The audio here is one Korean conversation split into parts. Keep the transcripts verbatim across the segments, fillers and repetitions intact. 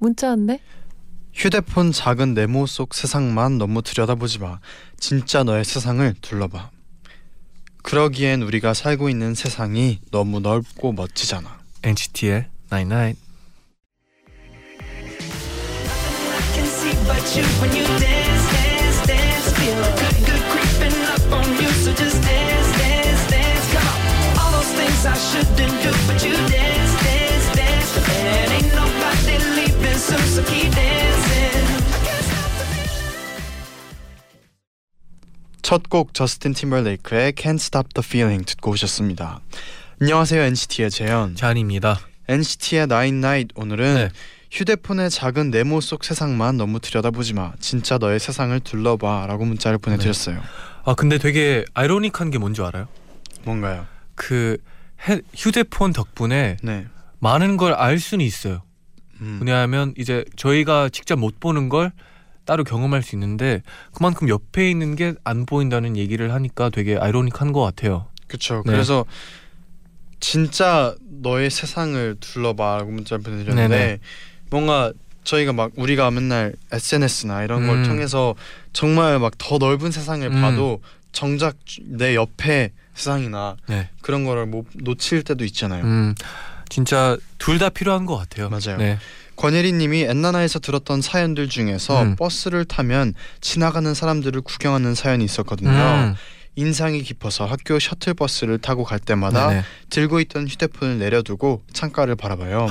문자 왔네. 휴대폰 작은 네모 속 세상만 너무 들여다보지 마. 진짜 너의 세상을 둘러봐. 그러기엔 우리가 살고 있는 세상이 너무 넓고 멋지잖아. 엔시티의 Night Night. 첫 곡 저스틴 팀벌레이크의 Can't Stop the Feeling 듣고 오셨습니다. 안녕하세요, 엔시티의 재현, 잔입니다. 엔시티의 Night Night 오늘은 네. 휴대폰의 작은 네모 속 세상만 너무 들여다보지 마. 진짜 너의 세상을 둘러봐 라고 문자를 보내드렸어요. 네. 아 근데 되게 아이러닉한 게 뭔지 알아요? 뭔가요? 그 해, 휴대폰 덕분에 네. 많은 걸 알 수는 있어요. 음. 왜냐하면 이제 저희가 직접 못 보는 걸 따로 경험할 수 있는데 그만큼 옆에 있는 게 안 보인다는 얘기를 하니까 되게 아이러닉한 것 같아요. 그렇죠. 네. 그래서 진짜 너의 세상을 둘러봐 라고 문자를 보내드렸는데 네네. 뭔가 저희가 막 우리가 맨날 에스엔에스나 이런 음. 걸 통해서 정말 막 더 넓은 세상을 음. 봐도 정작 내 옆에 세상이나 네. 그런 거를 못 놓칠 때도 있잖아요. 음. 진짜 둘 다 필요한 것 같아요. 맞아요. 네. 권예리님이 엔나나에서 들었던 사연들 중에서 음. 버스를 타면 지나가는 사람들을 구경하는 사연이 있었거든요. 음. 인상이 깊어서 학교 셔틀버스를 타고 갈 때마다 네네. 들고 있던 휴대폰을 내려두고 창가를 바라봐요.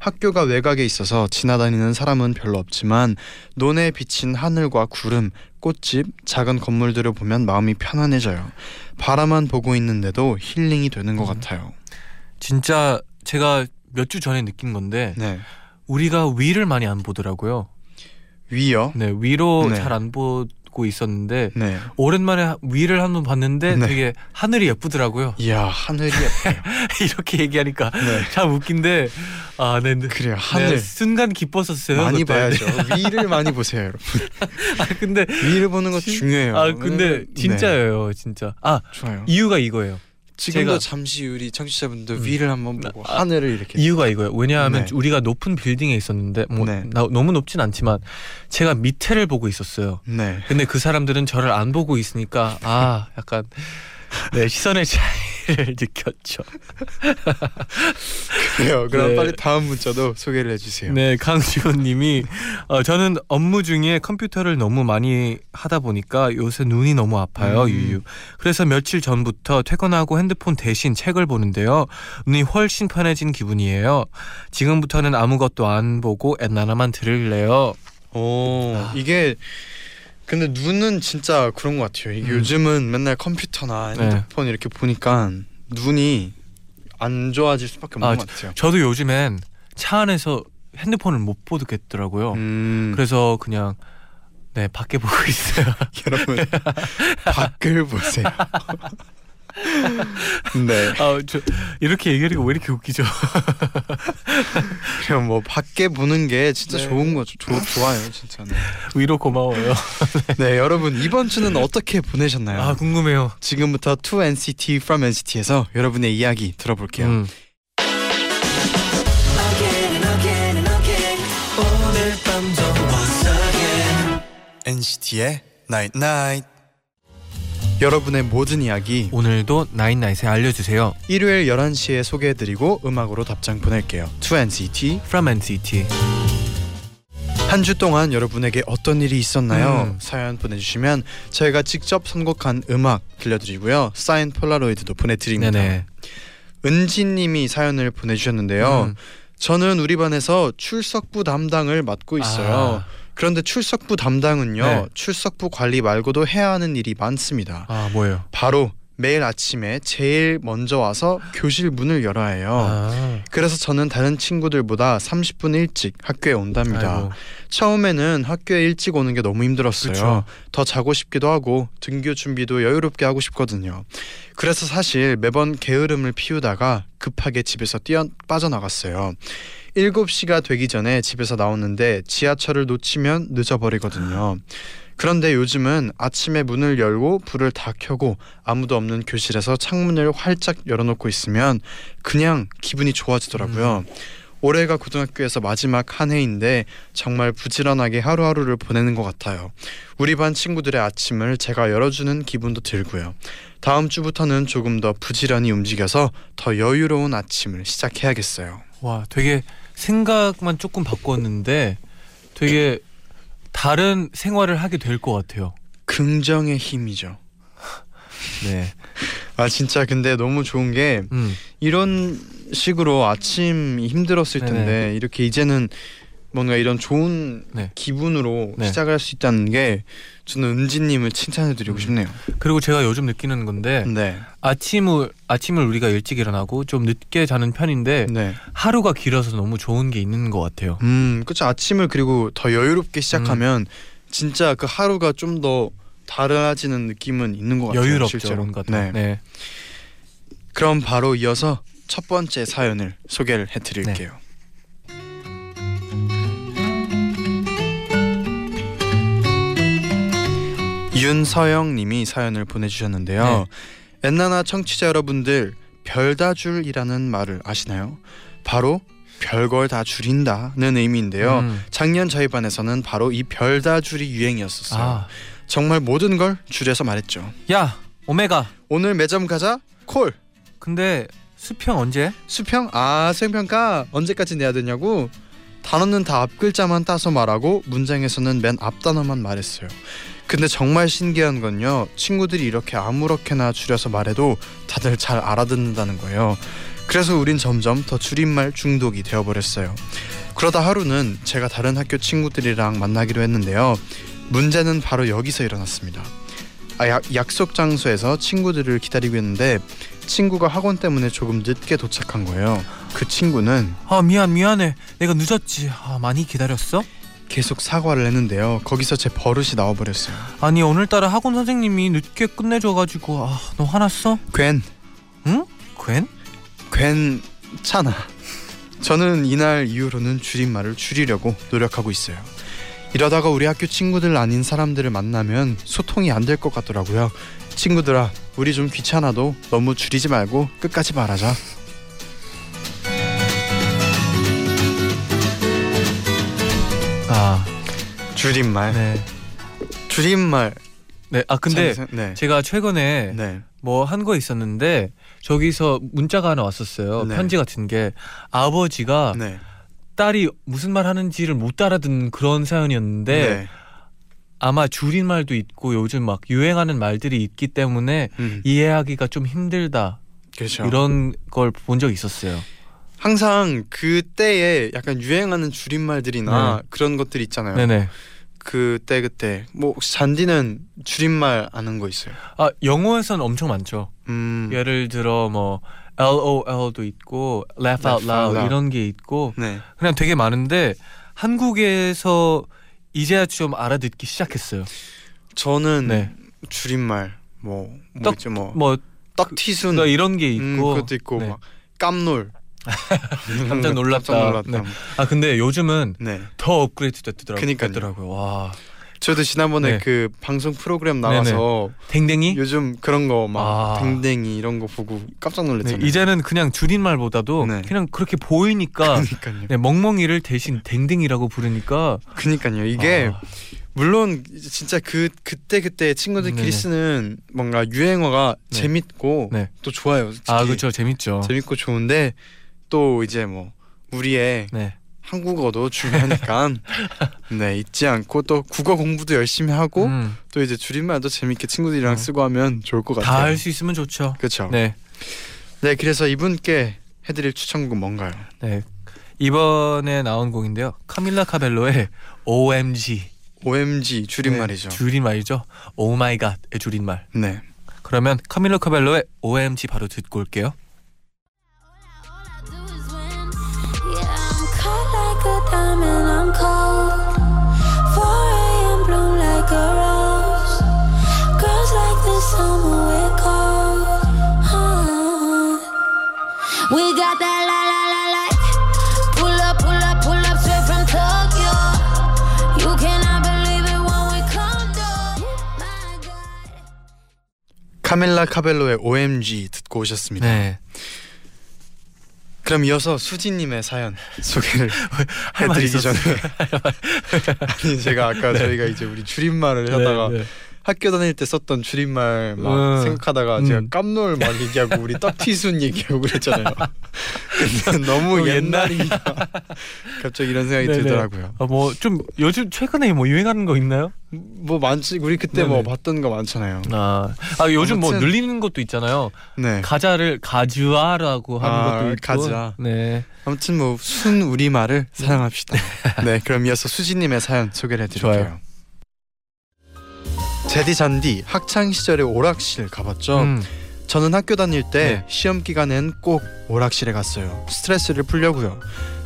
학교가 외곽에 있어서 지나다니는 사람은 별로 없지만 논에 비친 하늘과 구름, 꽃집, 작은 건물들을 보면 마음이 편안해져요. 바라만 보고 있는데도 힐링이 되는 것 음. 같아요. 진짜 제가 몇 주 전에 느낀 건데 네. 우리가 위를 많이 안 보더라고요. 위요? 네, 위로 네. 잘 안 보고 있었는데 네. 오랜만에 위를 한번 봤는데 네. 되게 하늘이 예쁘더라고요. 이야, 하늘이 예뻐요. 이렇게 얘기하니까 네. 참 웃긴데 아, 네, 그래요. 하늘. 네, 순간 기뻤었어요. 많이 그때. 봐야죠. 위를 많이 보세요, 여러분. 아, 근데 위를 보는 거 중요해요. 아, 근데 진짜예요, 네. 진짜. 아, 좋아요. 이유가 이거예요. 지금도 잠시 우리 청취자분들 음. 위를 한번 보고 아, 하늘을 이렇게 이유가 이거예요. 왜냐하면 네. 우리가 높은 빌딩에 있었는데 뭐 네. 나, 너무 높진 않지만 제가 밑에를 보고 있었어요. 네. 근데 그 사람들은 저를 안 보고 있으니까 아 약간 네, 시선의 차이를 느꼈죠. 그래요. 그럼 네. 빨리 다음 문자도 소개를 해주세요. 네, 강지원님이 어, 저는 업무 중에 컴퓨터를 너무 많이 하다 보니까 요새 눈이 너무 아파요. 음. 유유. 그래서 며칠 전부터 퇴근하고 핸드폰 대신 책을 보는데요. 눈이 훨씬 편해진 기분이에요. 지금부터는 아무것도 안 보고 엔나나만 들을래요. 오, 아. 이게 근데 눈은 진짜 그런 것 같아요. 이게 음. 요즘은 맨날 컴퓨터나 핸드폰 네. 이렇게 보니까 눈이 안 좋아질 수밖에 없는 아, 것 같아요. 저도 요즘엔 차 안에서 핸드폰을 못 보겠더라고요. 음. 그래서 그냥 네 밖에 보고 있어요. 여러분 밖을 보세요. 네. 아, 저 이렇게 얘기하니까 왜 이렇게 웃기죠? 그냥 뭐 밖에 보는 게 진짜 네. 좋은 거죠. 조, 좋아요, 진짜. 네. 위로 고마워요. 네. 네, 여러분 이번 주는 어떻게 보내셨나요? 아, 궁금해요. 지금부터 To 엔시티 From 엔시티에서 여러분의 이야기 들어볼게요. 음. 엔시티의 Night Night. 여러분의 모든 이야기 오늘도 나잇나잇에 알려주세요. 일요일 열한 시에 소개해드리고 음악으로 답장 보낼게요. To 엔시티 From 엔시티. 한 주 동안 여러분에게 어떤 일이 있었나요? 음. 사연 보내주시면 저희가 직접 선곡한 음악 들려드리고요. 사인 폴라로이드도 보내드립니다. 네네. 은지님이 사연을 보내주셨는데요. 음. 저는 우리 반에서 출석부 담당을 맡고 있어요. 아. 그런데 출석부 담당은요. 네. 출석부 관리 말고도 해야 하는 일이 많습니다. 아, 뭐예요? 바로 매일 아침에 제일 먼저 와서 교실 문을 열어야 해요. 아. 그래서 저는 다른 친구들보다 삼십 분 일찍 학교에 온답니다. 아이고. 처음에는 학교에 일찍 오는 게 너무 힘들었어요. 그쵸? 더 자고 싶기도 하고 등교 준비도 여유롭게 하고 싶거든요. 그래서 사실 매번 게으름을 피우다가 급하게 집에서 뛰어 빠져나갔어요. 일곱 시가 되기 전에 집에서 나오는데 지하철을 놓치면 늦어버리거든요. 그런데 요즘은 아침에 문을 열고 불을 다 켜고 아무도 없는 교실에서 창문을 활짝 열어놓고 있으면 그냥 기분이 좋아지더라고요. 음. 올해가 고등학교에서 마지막 한 해인데 정말 부지런하게 하루하루를 보내는 것 같아요. 우리 반 친구들의 아침을 제가 열어주는 기분도 들고요. 다음 주부터는 조금 더 부지런히 움직여서 더 여유로운 아침을 시작해야겠어요. 와, 되게 생각만 조금 바꿨는데 되게 다른 생활을 하게 될 것 같아요. 긍정의 힘이죠. 네. 아 진짜 근데 너무 좋은 게 음. 이런 식으로 아침 힘들었을 네네. 텐데 이렇게 이제는 뭔가 이런 좋은 네. 기분으로 네. 시작할 수 있다는 게 저는 은지님을 칭찬해드리고 싶네요. 그리고 제가 요즘 느끼는 건데 네. 아침을 아침을 우리가 일찍 일어나고 좀 늦게 자는 편인데 네. 하루가 길어서 너무 좋은 게 있는 것 같아요. 음, 그렇죠. 아침을 그리고 더 여유롭게 시작하면 음. 진짜 그 하루가 좀 더 달라지는 느낌은 있는 것 같아요. 여유롭죠. 실제로. 네. 네. 그럼 바로 이어서 첫 번째 사연을 소개를 해드릴게요. 네. 윤서영님이 사연을 보내주셨는데요. 네. 엔나나 청취자 여러분들, 별 다 줄이라는 말을 아시나요? 바로 별걸 다 줄인다는 의미인데요. 음. 작년 저희 반에서는 바로 이 별 다 줄이 유행이었었어요. 아. 정말 모든 걸 줄여서 말했죠. 야, 오메가. 오늘 매점 가자. 콜. 근데 수평 언제? 수평? 아, 수행평가 언제까지 내야 되냐고? 단어는 다 앞 글자만 따서 말하고 문장에서는 맨 앞 단어만 말했어요. 근데 정말 신기한 건요, 친구들이 이렇게 아무렇게나 줄여서 말해도 다들 잘 알아듣는다는 거예요. 그래서 우린 점점 더 줄임말 중독이 되어버렸어요. 그러다 하루는 제가 다른 학교 친구들이랑 만나기로 했는데요. 문제는 바로 여기서 일어났습니다. 아, 야, 약속 장소에서 친구들을 기다리고 있는데 친구가 학원 때문에 조금 늦게 도착한 거예요. 그 친구는 아 미안 미안해 내가 늦었지. 아 많이 기다렸어? 계속 사과를 했는데요. 거기서 제 버릇이 나와버렸어요. 아니 오늘따라 학원 선생님이 늦게 끝내줘가지고 아, 너 화났어? 괜. 응? 괜? 괜찮아. 저는 이날 이후로는 줄임말을 줄이려고 노력하고 있어요. 이러다가 우리 학교 친구들 아닌 사람들을 만나면 소통이 안 될 것 같더라고요. 친구들아, 우리 좀 귀찮아도 너무 줄이지 말고 끝까지 말하자. 아, 줄임말. 네. 줄임말. 네. 아 근데 참, 네. 제가 최근에 네. 뭐 한 거 있었는데 저기서 문자가 하나 왔었어요. 네. 편지 같은 게 아버지가 네. 딸이 무슨 말 하는지를 못 알아듣는 그런 사연이었는데 네. 아마 줄임말도 있고 요즘 막 유행하는 말들이 있기 때문에 음. 이해하기가 좀 힘들다. 그렇죠. 이런 걸 본 적이 있었어요. 항상 그때에 약간 유행하는 줄임말들이나 네. 그런 것들이 있잖아요. 네네. 그때 그때 뭐 혹시 잔디는 줄임말 아는 거 있어요? 아 영어에서는 엄청 많죠. 음. 예를 들어 뭐 LOL도 있고 Laugh Out Loud 이런 게 있고 네. 그냥 되게 많은데 한국에서 이제야 좀 알아듣기 시작했어요. 저는 네. 줄임말 뭐 뭐지 뭐 뭐 떡튀순 뭐, 그, 이런 게 있고 음, 그것도 있고 네. 막 깜놀 깜짝 놀랐다. 깜짝 놀랐다. 네. 아 근데 요즘은 네. 더 업그레이드 됐더라고요. 와. 저도 지난번에 네. 그 방송 프로그램 나와서 네네. 댕댕이 요즘 그런 거 막 아. 댕댕이 이런 거 보고 깜짝 놀랐잖아요. 네. 이제는 그냥 줄임말보다도 네. 그냥 그렇게 보이니까 네, 멍멍이를 대신 댕댕이라고 부르니까. 그니까요. 이게 아. 물론 진짜 그 그때 그때 친구들끼리 네네. 쓰는 뭔가 유행어가 네. 재밌고 네. 또 좋아요. 아 그렇죠. 재밌죠. 재밌고 좋은데. 또 이제 뭐 우리의 네. 한국어도 중요하니까 네 잊지 않고 또 국어 공부도 열심히 하고 음. 또 이제 줄임말도 재밌게 친구들이랑 음. 쓰고 하면 좋을 것 같아요. 다 할 수 있으면 좋죠. 그렇죠. 네. 네 그래서 이분께 해드릴 추천곡은 뭔가요? 네 이번에 나온 곡인데요. 카밀라 카벨로의 오엠지. 오엠지 줄임말이죠. 네, 줄임말이죠. 오 마이 갓의 줄임말. 네. 그러면 카밀로 카벨로의 오엠지 바로 듣고 올게요. We got that la la la la. Pull up, pull up, pull up straight from Tokyo. You cannot believe it when we come down. My God. 카밀라 카벨로의 오엠지 듣고 오셨습니다. 네. 그럼 이어서 수지님의 사연 소개를 해드리기 전에 아니 제가 아까 네. 저희가 이제 우리 줄임말을 네, 하다가. 네. 학교 다닐 때 썼던 줄임말 막 음. 생각하다가 음. 제가 깜놀 막 얘기하고 우리 떡튀순 얘기하고 그랬잖아요. 근데 너무 옛날이다. 갑자기 이런 생각이 네네. 들더라고요. 아, 뭐 좀 요즘 최근에 뭐 유행하는 거 있나요? 뭐 많지. 우리 그때 네네. 뭐 봤던 거 많잖아요. 아, 아 요즘 아무튼, 뭐 늘리는 것도 있잖아요. 네. 가자를 가주아라고 하는 아, 것도 있고. 가자. 네. 아무튼 뭐 순 우리말을 사랑합시다. 네. 그럼 이어서 수지님의 사연 소개를 해드릴게요. 좋아요. 제디 잔디 학창시절에 오락실 가봤죠. 음. 저는 학교 다닐 때 네. 시험기간엔 꼭 오락실에 갔어요. 스트레스를 풀려고요.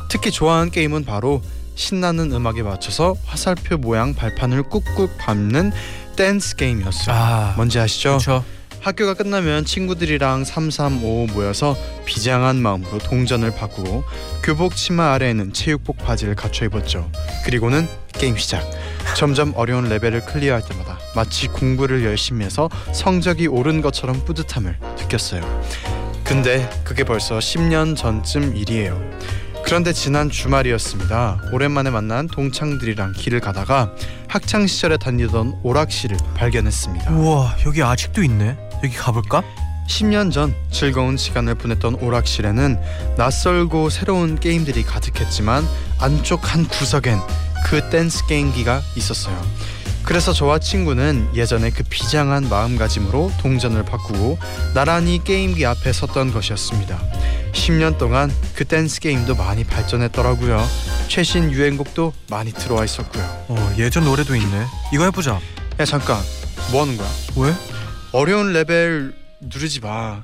특히 좋아하는 게임은 바로 신나는 음악에 맞춰서 화살표 모양 발판을 꾹꾹 밟는 댄스 게임이었어요. 아, 뭔지 아시죠? 그쵸. 학교가 끝나면 친구들이랑 삼삼오오 모여서 비장한 마음으로 동전을 바꾸고 교복 치마 아래에는 체육복 바지를 갖춰 입었죠. 그리고는 게임 시작. 점점 어려운 레벨을 클리어할 때마다 마치 공부를 열심히 해서 성적이 오른 것처럼 뿌듯함을 느꼈어요. 근데 그게 벌써 십 년 전쯤 일이에요. 그런데 지난 주말이었습니다. 오랜만에 만난 동창들이랑 길을 가다가 학창시절에 다니던 오락실을 발견했습니다. 우와, 여기 아직도 있네. 여기 가볼까? 십 년 전 즐거운 시간을 보냈던 오락실에는 낯설고 새로운 게임들이 가득했지만 안쪽 한 구석엔 그 댄스 게임기가 있었어요. 그래서 저와 친구는 예전에 그 비장한 마음가짐으로 동전을 바꾸고 나란히 게임기 앞에 섰던 것이었습니다. 십 년 동안 그 댄스 게임도 많이 발전했더라고요. 최신 유행곡도 많이 들어와 있었고요. 어, 예전 노래도 있네. 이거 해보자. 야 잠깐, 뭐 하는 거야? 왜? 어려운 레벨 누르지 마.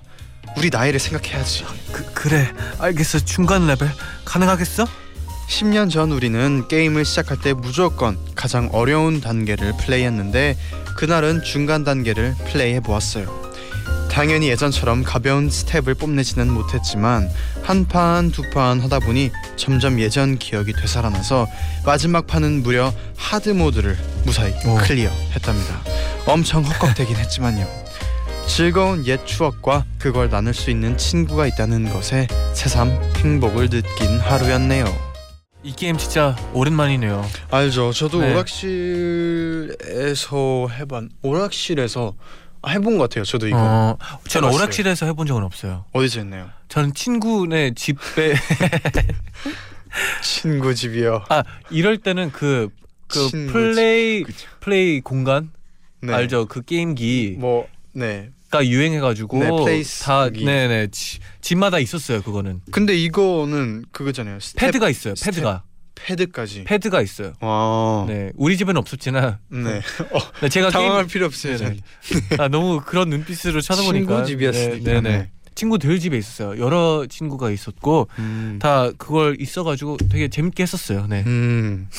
우리 나이를 생각해야지. 그, 그래 알겠어. 중간 레벨 가능하겠어? 십 년 전 우리는 게임을 시작할 때 무조건 가장 어려운 단계를 플레이했는데 그날은 중간 단계를 플레이해보았어요. 당연히 예전처럼 가벼운 스텝을 뽐내지는 못했지만 한 판 두 판 하다보니 점점 예전 기억이 되살아나서 마지막 판은 무려 하드모드를 무사히 오. 클리어했답니다. 엄청 헉헉대긴 했지만요. 즐거운 옛 추억과 그걸 나눌 수 있는 친구가 있다는 것에 새삼 행복을 느낀 하루였네요. 이 게임 진짜 오랜만이네요. 알죠. 저도 네. 오락실에서 해본 오락실에서 해본 것 같아요. 저도 이거. 어, 저는 해봤어요. 오락실에서 해본 적은 없어요. 어디서 했나요? 저는 친구네 집에 친구 집이요. 아 이럴 때는 그, 그 플레이 집, 플레이 공간 네. 알죠. 그 게임기 뭐 네. 가 유행해가지고 네, 플레이스 다 네네 지, 집마다 있었어요. 그거는 근데 이거는 그거잖아요. 스텝, 패드가 있어요. 스텝, 패드가 패드까지 패드가 있어요. 와. 네 우리 집에는 없었지만 네 어, 제가 당황할 게임... 필요 없어요. 네. 아 너무 그런 눈빛으로 쳐다보니까 친구 집이었으니까 네네 네. 친구들 집에 있었어요. 여러 친구가 있었고 음. 다 그걸 있어가지고 되게 재밌게 했었어요. 네. 음.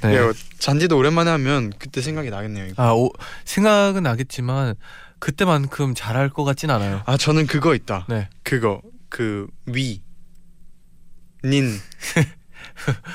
네. 예, 잔디도 오랜만에 하면 그때 생각이 나겠네요. 이거. 아, 오, 생각은 나겠지만 그때만큼 잘할 것 같진 않아요. 아, 저는 그거 있다. 네, 그거 그 위, 닌,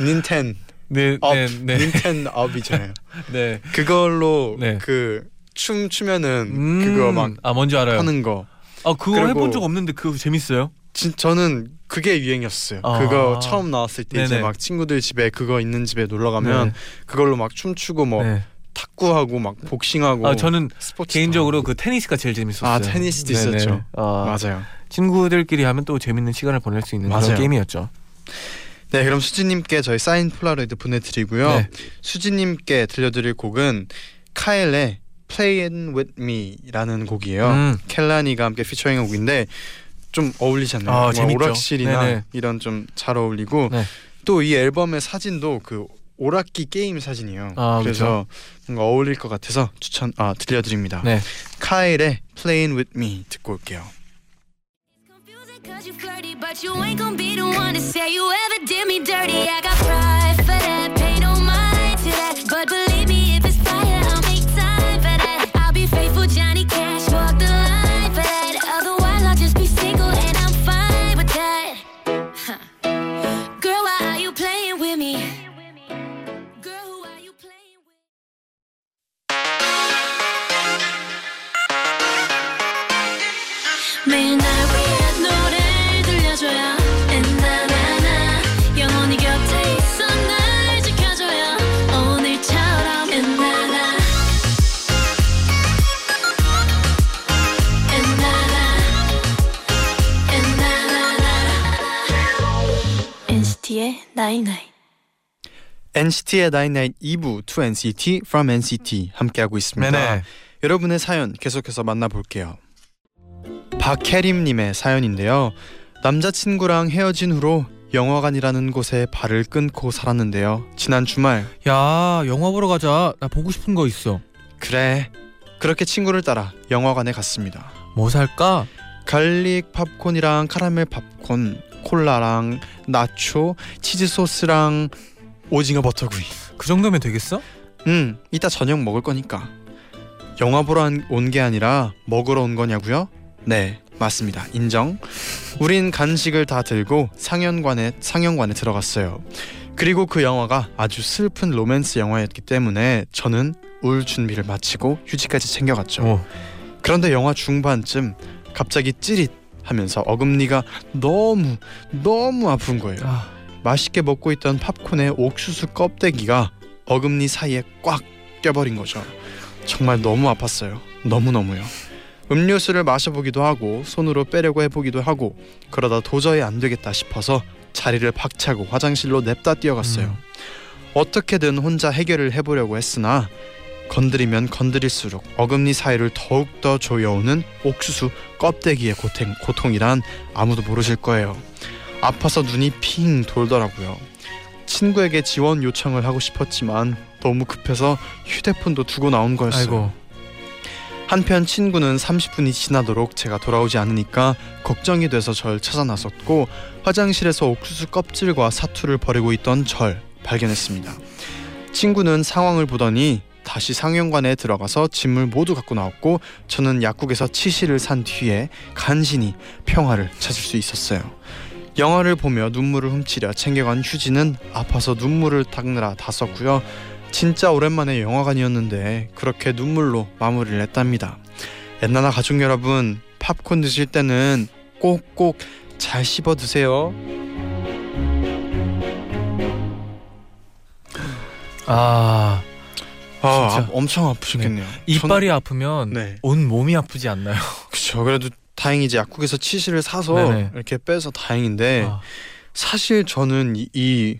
닌텐, 네, 업, 네, 네. 닌텐 업이잖아요. 네, 그걸로 네. 그 춤 추면은 음, 그거 막 아, 뭔지 알아요. 하는 거. 아, 그거 해본 적 없는데 그거 재밌어요? 진, 저는 그게 유행이었어요. 아~ 그거 처음 나왔을 때 네네. 이제 막 친구들 집에 그거 있는 집에 놀러 가면 네. 그걸로 막 춤추고 뭐 네. 탁구하고 막 복싱하고. 아 저는 스포츠 개인적으로 하고. 그 테니스가 제일 재밌었어요. 아 테니스도 네네. 있었죠. 아, 맞아요. 친구들끼리 하면 또 재밌는 시간을 보낼 수 있는 맞아요. 그런 게임이었죠. 네, 그럼 수지님께 저희 사인 폴라로이드 보내드리고요. 네. 수지님께 들려드릴 곡은 카엘의 Playin' With Me라는 곡이에요. 음. 켈라니가 함께 피처링한 곡인데. 좀 어울리지 않나요? 아, 오락실이나 네네. 이런 좀 잘 어울리고 네. 또 이 앨범의 사진도 그 오락기 게임 사진이에요. 아, 그래서 그쵸? 뭔가 어울릴 것 같아서 추천 아 들려드립니다. 네. 카일의 Playin' With Me 듣고 올게요. 엔시티의 나인나인 이 부 To 엔시티 From 엔시티 함께하고 있습니다. 네네. 여러분의 사연 계속해서 만나볼게요. 박혜림님의 사연인데요. 남자친구랑 헤어진 후로 영화관이라는 곳에 발을 끊고 살았는데요. 지난 주말 야 영화 보러 가자. 나 보고 싶은 거 있어. 그래. 그렇게 친구를 따라 영화관에 갔습니다. 뭐 살까? 갈릭 팝콘이랑 카라멜 팝콘, 콜라랑 나초, 치즈 소스랑 오징어 버터구이. 그 정도면 되겠어? 응, 이따 저녁 먹을 거니까. 영화 보러 온 게 아니라 먹으러 온 거냐고요? 네, 맞습니다. 인정. 우린 간식을 다 들고 상영관에 상영관에 들어갔어요. 그리고 그 영화가 아주 슬픈 로맨스 영화였기 때문에 저는 울 준비를 마치고 휴지까지 챙겨갔죠. 오. 그런데 영화 중반쯤 갑자기 찌릿 하면서 어금니가 너무 너무 아픈 거예요. 아. 맛있게 먹고 있던 팝콘의 옥수수 껍데기가 어금니 사이에 꽉 껴버린 거죠. 정말 너무 아팠어요. 너무너무요. 음료수를 마셔보기도 하고 손으로 빼려고 해보기도 하고 그러다 도저히 안 되겠다 싶어서 자리를 박차고 화장실로 냅다 뛰어갔어요. 음. 어떻게든 혼자 해결을 해보려고 했으나 건드리면 건드릴수록 어금니 사이를 더욱더 조여오는 옥수수 껍데기의 고통, 고통이란 아무도 모르실 거예요. 아파서 눈이 핑 돌더라고요. 친구에게 지원 요청을 하고 싶었지만 너무 급해서 휴대폰도 두고 나온 거였어요. 아이고. 한편 친구는 삼십 분이 지나도록 제가 돌아오지 않으니까 걱정이 돼서 절 찾아 나섰고 화장실에서 옥수수 껍질과 사투를 벌이고 있던 절 발견했습니다. 친구는 상황을 보더니 다시 상영관에 들어가서 짐을 모두 갖고 나왔고 저는 약국에서 치실을 산 뒤에 간신히 평화를 찾을 수 있었어요. 영화를 보며 눈물을 훔치려 챙겨간 휴지는 아파서 눈물을 닦느라 다 썼고요. 진짜 오랜만에 영화관이었는데 그렇게 눈물로 마무리를 했답니다. 엔나나 가족 여러분, 팝콘 드실 때는 꼭꼭 잘 씹어 드세요. 아... 아, 진짜. 아, 엄청 아프셨겠네요. 네. 이빨이 저는... 아프면 네. 온 몸이 아프지 않나요? 그렇죠. 그래도 다행히 이제 약국에서 치실을 사서 네네. 이렇게 빼서 다행인데 아. 사실 저는 이, 이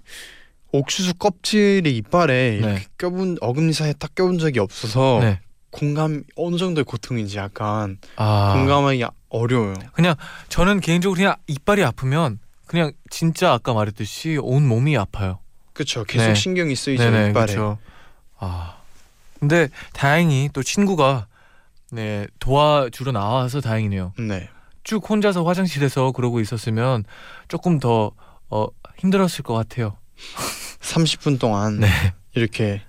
옥수수 껍질이 이빨에 네. 이렇게 껴본 어금니 사이에 딱 껴본 적이 없어서 네. 공감 어느 정도의 고통인지 약간 아. 공감하기 어려워요. 그냥 저는 개인적으로 그냥 이빨이 아프면 그냥 진짜 아까 말했듯이 온 몸이 아파요. 그렇죠. 계속 네. 신경이 쓰이죠 네네, 이빨에. 그쵸. 아. 근데 다행히 또 친구가 네 도와주러 나와서 다행이네요. 네. 쭉 혼자서 화장실에서 그러고 있었으면 조금 더 어, 힘들었을 것 같아요. 삼십 분 동안 네. 이렇게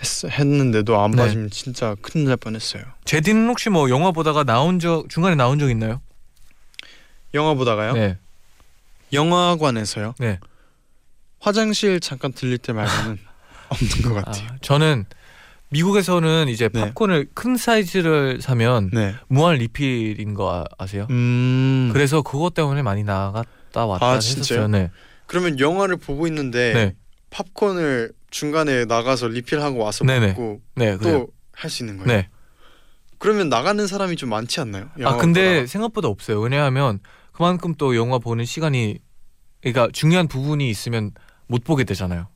했, 했는데도 안 빠지면 네. 진짜 큰일 날 뻔했어요. 제디는 혹시 뭐 영화 보다가 나온 적 중간에 나온 적 있나요? 영화 보다가요? 네. 영화관에서요? 네. 화장실 잠깐 들릴 때 말고는 없는 것 같아요. 아, 저는 미국에서는 이제 팝콘을 네. 큰 사이즈를 사면 네. 무한 리필인 거 아세요? 음... 그래서 그것 때문에 많이 나갔다 왔다 아, 했었어요. 네. 그러면 영화를 보고 있는데 네. 팝콘을 중간에 나가서 리필하고 와서 네네. 먹고 네, 또 할 수 있는 거예요? 네. 그러면 나가는 사람이 좀 많지 않나요? 아 근데 생각보다 없어요. 왜냐하면 그만큼 또 영화 보는 시간이 그러니까 중요한 부분이 있으면 못 보게 되잖아요.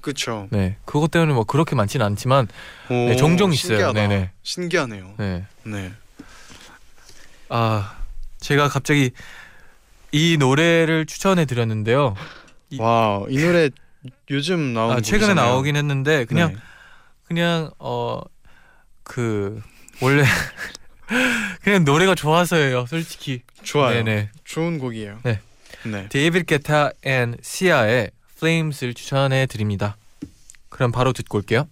그렇죠. 네, 그것 때문에 뭐 그렇게 많지는 않지만 오, 네, 종종 있어요. 네네. 신기하네요. 네, 네. 아, 제가 갑자기 이 노래를 추천해 드렸는데요. 와, 이 노래 요즘 나온 아, 최근에 곡이잖아요. 나오긴 했는데 그냥 네. 그냥 어 그 원래 그냥 노래가 좋아서예요, 솔직히. 좋아요. 네네. 좋은 곡이에요. 네. 네. 데이비드 게타 앤 시아의 Flames를 추천해 드립니다. 그럼 바로 듣고 올게요.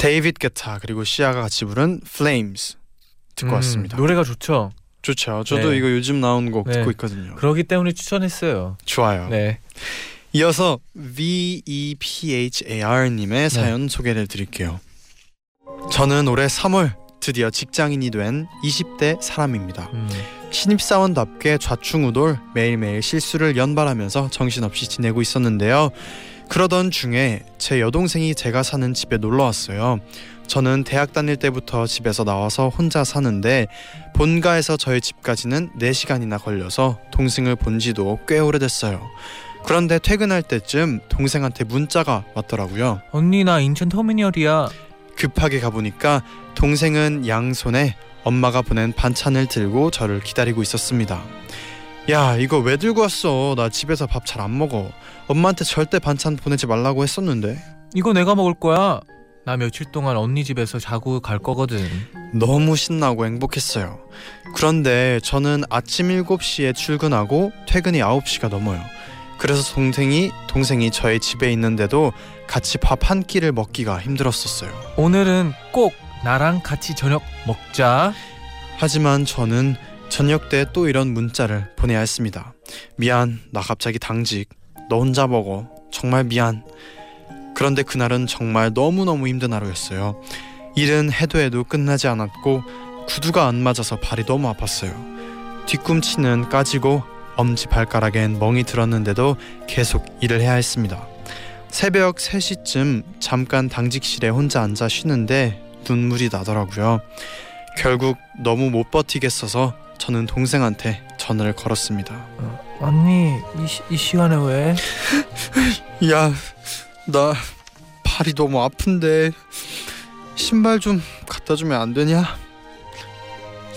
데이비드 게타 그리고 시아가 같이 부른 Flames 듣고 음, 왔습니다. 노래가 좋죠? 좋죠. 저도 네. 이거 요즘 나온 곡 네. 듣고 있거든요. 그러기 때문에 추천했어요. 좋아요. 네. 이어서 VEPHAR님의 네. 사연 소개를 드릴게요. 저는 올해 삼월 드디어 직장인이 된 이십 대 사람입니다. 음. 신입사원답게 좌충우돌 매일매일 실수를 연발하면서 정신없이 지내고 있었는데요. 그러던 중에 제 여동생이 제가 사는 집에 놀러왔어요. 저는 대학 다닐 때부터 집에서 나와서 혼자 사는데 본가에서 저희 집까지는 네 시간이나 걸려서 동생을 본 지도 꽤 오래됐어요. 그런데 퇴근할 때쯤 동생한테 문자가 왔더라고요. 언니, 나 인천 터미널이야. 급하게 가보니까 동생은 양손에 엄마가 보낸 반찬을 들고 저를 기다리고 있었습니다. 야, 이거 왜 들고 왔어? 나 집에서 밥 잘 안 먹어. 엄마한테 절대 반찬 보내지 말라고 했었는데. 이거 내가 먹을 거야. 나 며칠 동안 언니 집에서 자고 갈 거거든. 너무 신나고 행복했어요. 그런데 저는 아침 일곱 시에 출근하고 퇴근이 아홉 시가 넘어요. 그래서 동생이 동생이 저희 집에 있는데도 같이 밥 한 끼를 먹기가 힘들었었어요. 오늘은 꼭 나랑 같이 저녁 먹자. 하지만 저는 저녁 때 또 이런 문자를 보내야 했습니다. 미안, 나 갑자기 당직. 너 혼자 먹어. 정말 미안. 그런데 그날은 정말 너무너무 힘든 하루였어요. 일은 해도 해도 끝나지 않았고 구두가 안 맞아서 발이 너무 아팠어요. 뒤꿈치는 까지고 엄지 발가락엔 멍이 들었는데도 계속 일을 해야 했습니다. 새벽 세 시쯤 잠깐 당직실에 혼자 앉아 쉬는데 눈물이 나더라고요. 결국 너무 못 버티겠어서 저는 동생한테 전화를 걸었습니다. 어, 언니, 이, 시, 이 시간에 왜? 야, 나 발이 너무 아픈데 신발 좀 갖다 주면 안 되냐?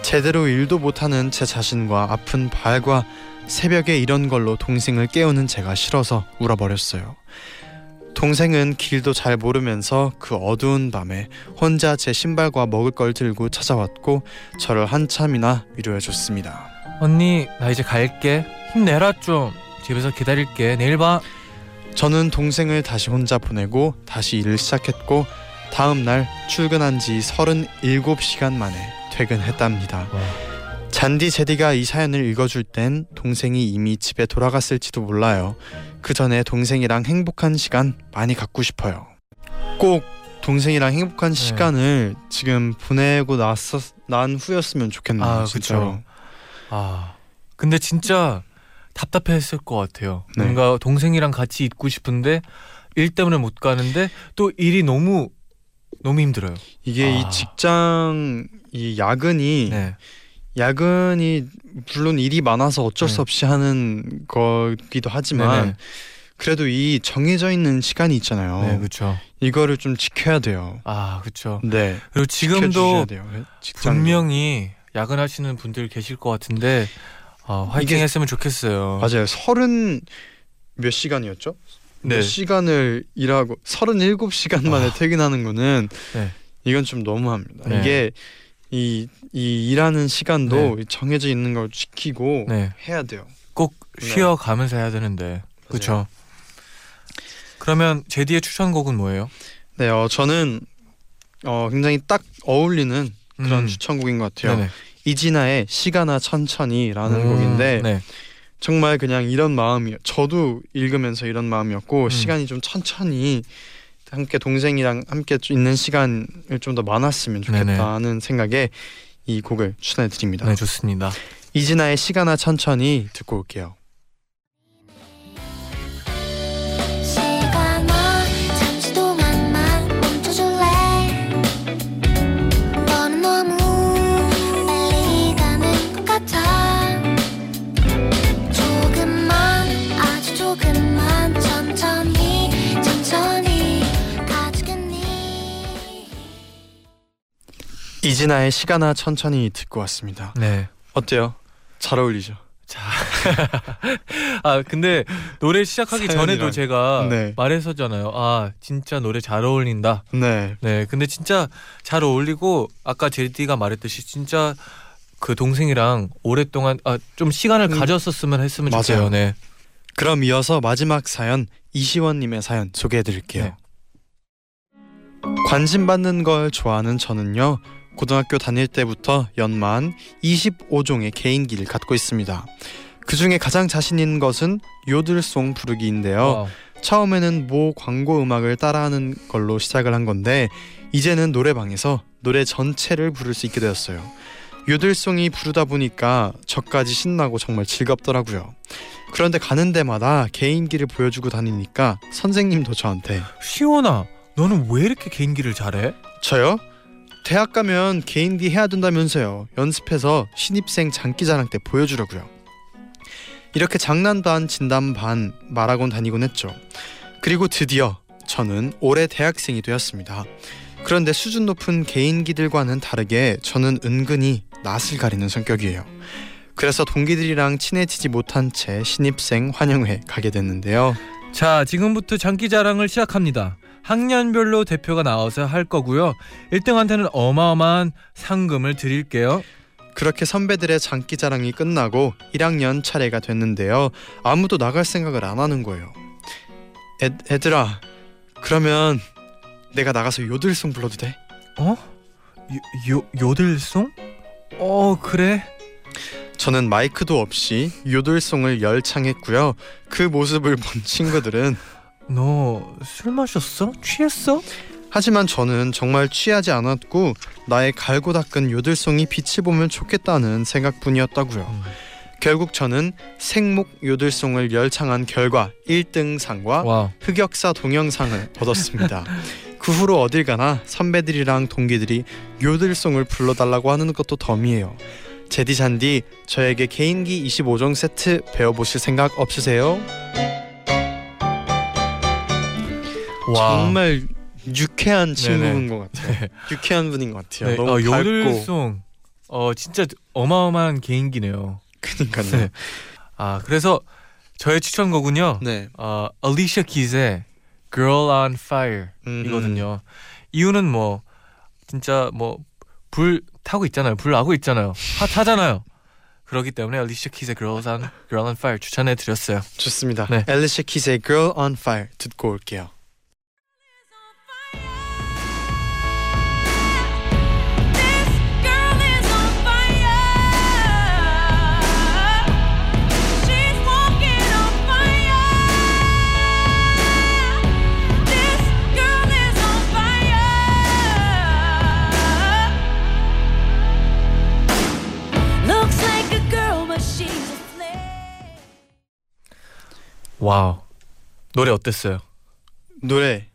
제대로 일도 못하는 제 자신과 아픈 발과 새벽에 이런 걸로 동생을 깨우는 제가 싫어서 울어버렸어요. 동생은 길도 잘 모르면서 그 어두운 밤에 혼자 제 신발과 먹을 걸 들고 찾아왔고 저를 한참이나 위로해줬습니다. 언니, 나 이제 갈게. 힘내라 좀. 집에서 기다릴게. 내일 봐. 저는 동생을 다시 혼자 보내고 다시 일을 시작했고 다음날 출근한 지 서른일곱 시간 만에 퇴근했답니다. 와. 잔디 제디가 이 사연을 읽어줄 땐 동생이 이미 집에 돌아갔을지도 몰라요. 그 전에 동생이랑 행복한 시간 많이 갖고 싶어요. 꼭 동생이랑 행복한 네. 시간을 지금 보내고 나서, 난 후였으면 좋겠네요. 아, 그쵸. 아, 근데 진짜 답답했을 것 같아요. 네. 뭔가 동생이랑 같이 있고 싶은데 일 때문에 못 가는데 또 일이 너무 너무 힘들어요. 이게 아. 이 직장 이 야근이 네. 야근이 물론 일이 많아서 어쩔 네. 수 없이 하는 거기도 하지만 네네. 그래도 이 정해져 있는 시간이 있잖아요. 네, 그렇죠. 이거를 좀 지켜야 돼요. 아, 그렇죠. 네. 그리고 지금도 분명히 야근하시는 분들 계실 것 같은데 어, 화이팅했으면 좋겠어요. 맞아요. 서른 몇 시간이었죠? 네. 몇 시간을 일하고 서른일곱 시간 만에 아. 퇴근하는 거는 네. 이건 좀 너무합니다. 네. 이게 이, 이 일하는 시간도 네. 정해져 있는 걸 지키고 네. 해야 돼요. 꼭 쉬어가면서 네. 해야 되는데. 그렇죠. 그러면 제디의 추천곡은 뭐예요? 네, 어, 저는 어, 굉장히 딱 어울리는 그런 음. 추천곡인 것 같아요. 네네. 이진아의 시간아 천천히라는 음. 곡인데 네. 정말 그냥 이런 마음이에요. 저도 읽으면서 이런 마음이었고 음. 시간이 좀 천천히 함께 동생이랑 함께 있는 시간을 좀 더 많았으면 좋겠다는 네네. 생각에 이 곡을 추천해 드립니다. 네, 좋습니다. 이진아의 시간아 천천히 듣고 올게요. 시간아 잠시 동안만 멈춰줄래. 너는 너무 이진아의 시간아 천천히 듣고 왔습니다. 네, 어때요? 잘 어울리죠? 자, 아 근데 노래 시작하기 사연이랑. 전에도 제가 네. 말했었잖아요. 아 진짜 노래 잘 어울린다. 네, 네. 근데 진짜 잘 어울리고 아까 제이디가 말했듯이 진짜 그 동생이랑 오랫동안 아, 좀 시간을 음, 가졌었으면 했으면 좋겠어요. 네. 그럼 이어서 마지막 사연 이시원님의 사연 소개해드릴게요. 네. 관심받는 걸 좋아하는 저는요, 고등학교 다닐 때부터 연마한 이십오 종의 개인기를 갖고 있습니다. 그 중에 가장 자신 있는 것은 요들송 부르기인데요. 와우. 처음에는 모 광고 음악을 따라하는 걸로 시작을 한 건데 이제는 노래방에서 노래 전체를 부를 수 있게 되었어요. 요들송이 부르다 보니까 저까지 신나고 정말 즐겁더라고요. 그런데 가는 데마다 개인기를 보여주고 다니니까 선생님도 저한테 시원아, 너는 왜 이렇게 개인기를 잘해? 저요? 대학 가면 개인기 해야 된다면서요. 연습해서 신입생 장기자랑 때 보여주려고요. 이렇게 장난 반 진담 반 말하곤 다니곤 했죠. 그리고 드디어 저는 올해 대학생이 되었습니다. 그런데 수준 높은 개인기들과는 다르게 저는 은근히 낯을 가리는 성격이에요. 그래서 동기들이랑 친해지지 못한 채 신입생 환영회 가게 됐는데요. 자, 지금부터 장기자랑을 시작합니다. 학년별로 대표가 나와서 할 거고요. 일 등한테는 어마어마한 상금을 드릴게요. 그렇게 선배들의 장기자랑이 끝나고 일 학년 차례가 됐는데요. 아무도 나갈 생각을 안 하는 거예요. 애, 애들아, 그러면 내가 나가서 요들송 불러도 돼? 어? 요, 요, 요들송? 어, 그래? 저는 마이크도 없이 요들송을 열창했고요. 그 모습을 본 친구들은 너 술 마셨어? 취했어? 하지만 저는 정말 취하지 않았고 나의 갈고 닦은 요들송이 빛을 보면 좋겠다는 생각뿐이었다고요. 음. 결국 저는 생목 요들송을 열창한 결과 일 등상과 와. 흑역사 동영상을 얻었습니다. 그 후로 어딜 가나 선배들이랑 동기들이 요들송을 불러달라고 하는 것도 덤이에요. 제디 잔디, 저에게 개인기 이십오 종 세트 배워보실 생각 없으세요? 와. 정말 유쾌한 친구인 네네. 것 같아요. 네. 유쾌한 분인 것 같아요. 네. 너무 어, 밝고. 요들송 어, 진짜 어마어마한 개인기네요. 그러니까요. 네. 아 그래서 저의 추천곡은요. 네. 어, Alicia Keys의 Girl on Fire 음. 이거든요. 이유는 뭐 진짜 뭐 불 타고 있잖아요. 불 나고 있잖아요. 핫하잖아요. 그렇기 때문에 Alicia Keys의 Girl on Girl on Fire 추천해 드렸어요. 좋습니다. 네. Alicia Keys의 Girl on Fire 듣고 올게요. 와우, 노래 어땠어요? 노래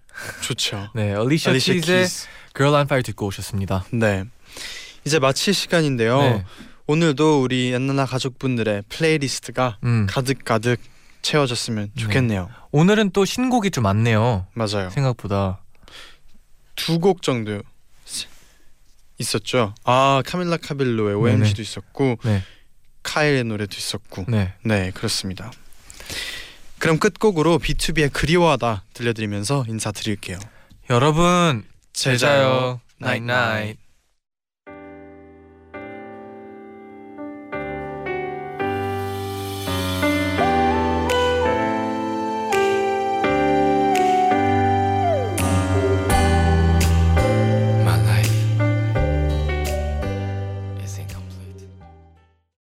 좋죠. 네, Alicia Keys의 Girl on Fire 듣고 오셨습니다. 네, 이제 마칠 시간인데요. 네. 오늘도 우리 엔나나 가족분들의 플레이리스트가 음. 가득가득 채워졌으면 좋겠네요. 네. 오늘은 또 신곡이 좀 많네요. 맞아요. 생각보다 두 곡 정도 있었죠. 아, 카밀라 카벨로의 오엠지도 있었고 네. 카일의 노래도 있었고 네, 네 그렇습니다. 그럼 끝곡으로 비투비의 그리워하다 들려드리면서 인사드릴게요. 여러분 제자요 나잇나잇.